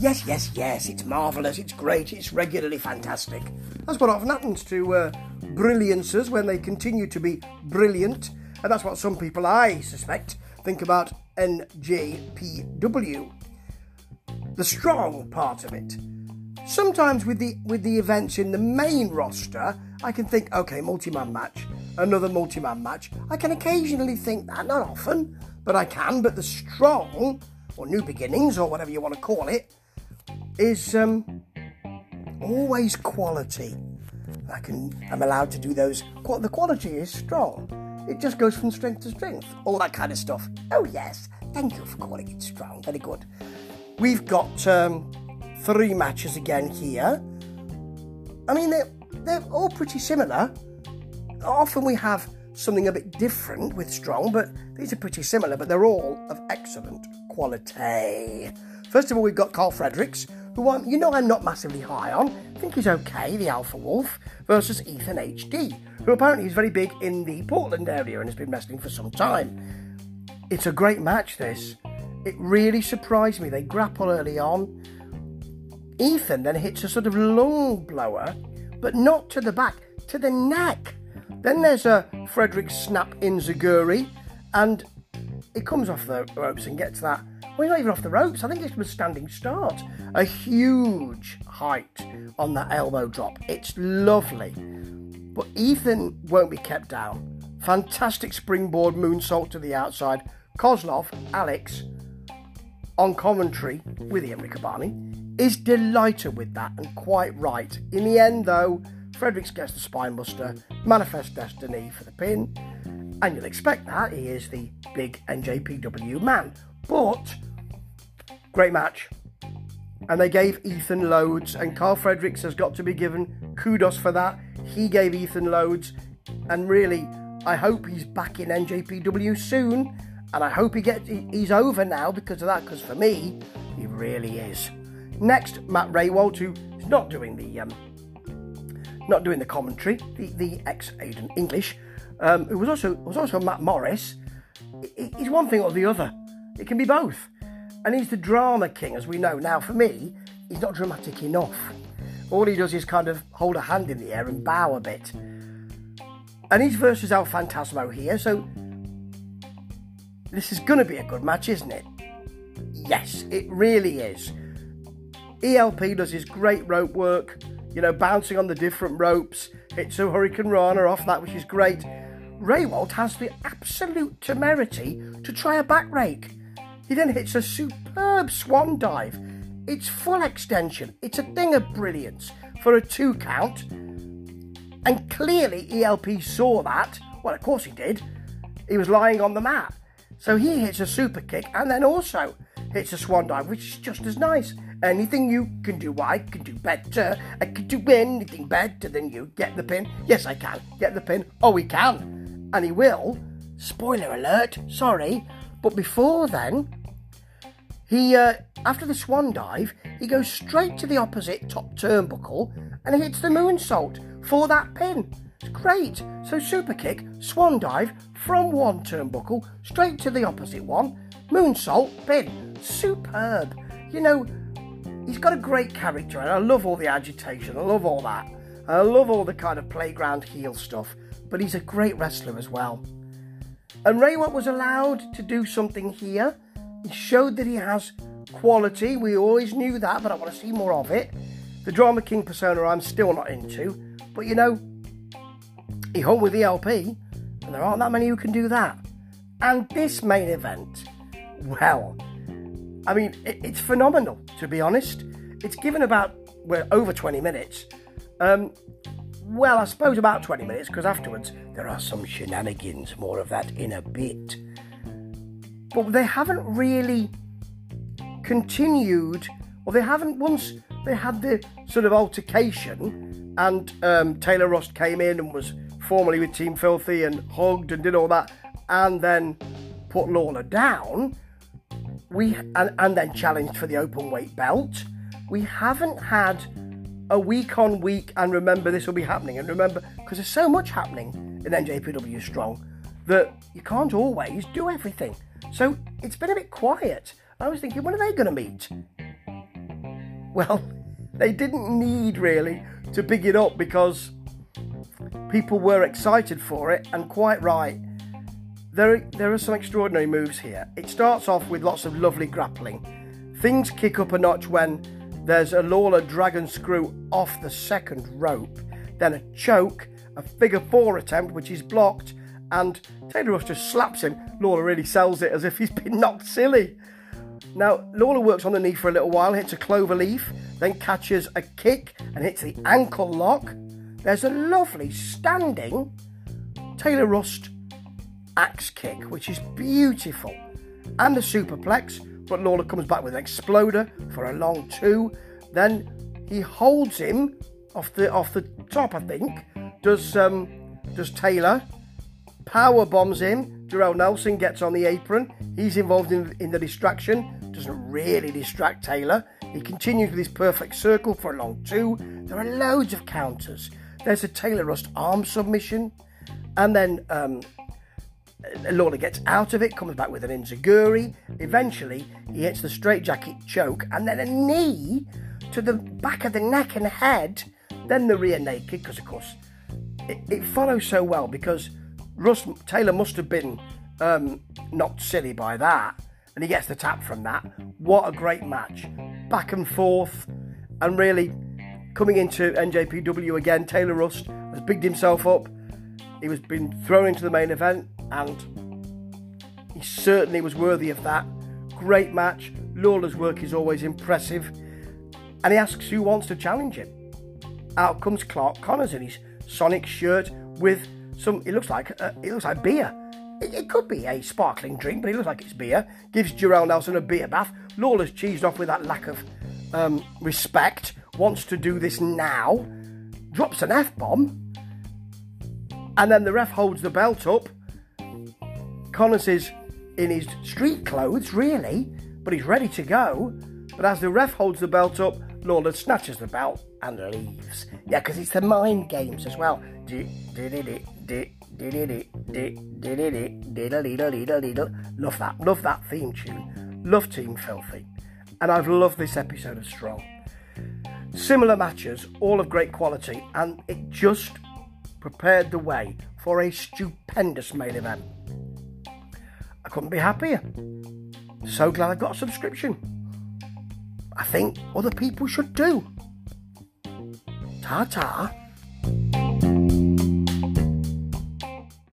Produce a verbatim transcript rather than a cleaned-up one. Yes, yes, yes, it's marvellous, it's great, it's regularly fantastic. That's what often happens to uh, brilliancers when they continue to be brilliant, and that's what some people, I suspect, think about N J P W. The strong part of it. Sometimes with the with the events in the main roster, I can think, okay, multi-man match, another multi-man match. I can occasionally think that, not often, but I can. But the strong, or new beginnings, or whatever you want to call it, is um, always quality. I can, I'm allowed to do those. The quality is strong. It just goes from strength to strength, all that kind of stuff. Oh yes, thank you for calling it strong. Very good. We've got um, three matches again here. I mean, they're, they're all pretty similar. Often we have something a bit different with strong, but these are pretty similar, but they're all of excellent quality. First of all, we've got Carl Fredericks, who I'm, you know I'm not massively high on. I think he's okay, the Alpha Wolf, versus Ethan H D, who apparently is very big in the Portland area and has been wrestling for some time. It's a great match, this. It really surprised me. They grapple early on. Ethan then hits a sort of lung blower, but not to the back, to the neck. Then there's a Fredericks snap enziguri, and it comes off the ropes and gets that. Well, not even off the ropes. I think it was a standing start. A huge height on that elbow drop. It's lovely. But Ethan won't be kept down. Fantastic springboard moonsault to the outside. Kozlov, Alex, on commentary with Emri Cabani, is delighted with that, and quite right. In the end, though, Fredericks gets the spine buster, manifest destiny for the pin, and you'll expect that. He is the big N J P W man. But, great match. And they gave Ethan loads, and Carl Fredericks has got to be given kudos for that. He gave Ethan loads, and really, I hope he's back in N J P W soon, and I hope he gets he's over now because of that, because for me, he really is. Next, Matt Rehwoldt, who's not doing the... Um, Not doing the commentary, the, the ex-Aiden English, um, who was also was also Matt Morris. He's one thing or the other. It can be both. And he's the drama king, as we know. Now, for me, he's not dramatic enough. All he does is kind of hold a hand in the air and bow a bit. And he's versus El Phantasmo here, so this is going to be a good match, isn't it? Yes, it really is. E L P does his great rope work. You know, bouncing on the different ropes. Hits a Hurricane Rana off that, which is great. Rehwoldt has the absolute temerity to try a back rake. He then hits a superb swan dive. It's full extension. It's a thing of brilliance for a two count. And clearly E L P saw that. Well, of course he did. He was lying on the mat. So he hits a super kick and then also hits a swan dive, which is just as nice. Anything you can do, I can do better. I can do anything better than you. Get the pin. Yes, I can. Get the pin. Oh, he can. And he will. Spoiler alert. Sorry. But before then, he, uh, after the swan dive, he goes straight to the opposite top turnbuckle and he hits the moonsault for that pin. It's great. So super kick, swan dive from one turnbuckle straight to the opposite one. Moonsault, pin. Superb. You know... He's got a great character, and I love all the agitation, I love all that. I love all the kind of playground heel stuff, but he's a great wrestler as well. And Rehwoldt was allowed to do something here. He showed that he has quality, we always knew that, but I want to see more of it. The Drama King persona I'm still not into, but you know, he hung with E L P, and there aren't that many who can do that. And this main event, well... I mean, it's phenomenal, to be honest. It's given about, well, over twenty minutes. Um, well, I suppose about twenty minutes, because afterwards there are some shenanigans, more of that in a bit. But they haven't really continued, or they haven't once they had the sort of altercation, and um, Taylor Rust came in and was formerly with Team Filthy and hugged and did all that, and then put Lawler down. We and, and then challenged for the open weight belt. We haven't had a week on week, and remember this will be happening, and remember, because there's so much happening in N J P W Strong that you can't always do everything. So it's been a bit quiet. I was thinking, when are they going to meet? well, they didn't need really to big it up because people were excited for it, and quite right. There, there are some extraordinary moves here. It starts off with lots of lovely grappling. Things kick up a notch when there's a Lawler dragon screw off the second rope, then a choke, a figure four attempt which is blocked, and Taylor Rust just slaps him. Lawler really sells it as if he's been knocked silly. Now, Lawler works on the knee for a little while, hits a clover leaf, then catches a kick and hits the ankle lock. There's a lovely standing Taylor Rust axe kick, which is beautiful, and a superplex, but Lawler comes back with an exploder for a long two. Then he holds him off the off the top, I think, does, um, does Taylor, power bombs him. Darrell Nelson gets on the apron. He's involved in, in the distraction. Doesn't really distract Taylor. He continues with his perfect circle for a long two. There are loads of counters. There's a Taylor Rust arm submission. And then um, Lawler gets out of it, comes back with an enziguri. Eventually, he hits the straightjacket choke. And then a knee to the back of the neck and head. Then the rear naked, because, of course, it, it follows so well, because Rust, Taylor must have been um, knocked silly by that, and he gets the tap from that. What a great match. Back and forth, and really coming into N J P W again, Taylor Rust has bigged himself up. He was being thrown into the main event, and he certainly was worthy of that. Great match. Lawler's work is always impressive, and he asks who wants to challenge him. Out comes Clark Connors in his Sonic shirt with Some, it looks like uh, it looks like beer. It, it could be a sparkling drink, but it looks like it's beer. Gives Darrell Nelson a beer bath. Lawler's cheesed off with that lack of um, respect. Wants to do this now. Drops an F-bomb. And then the ref holds the belt up. Connors is in his street clothes, really, but he's ready to go. But as the ref holds the belt up, Lawler snatches the belt and leaves. Yeah, because it's the mind games as well. Did it? Did it? Did it? Love that. Love that theme tune. Love Team Filthy. And I've loved this episode of Strong. Similar matches, all of great quality, and it just prepared the way for a stupendous main event. I couldn't be happier. So glad I got a subscription. I think other people should do. Ta-ta.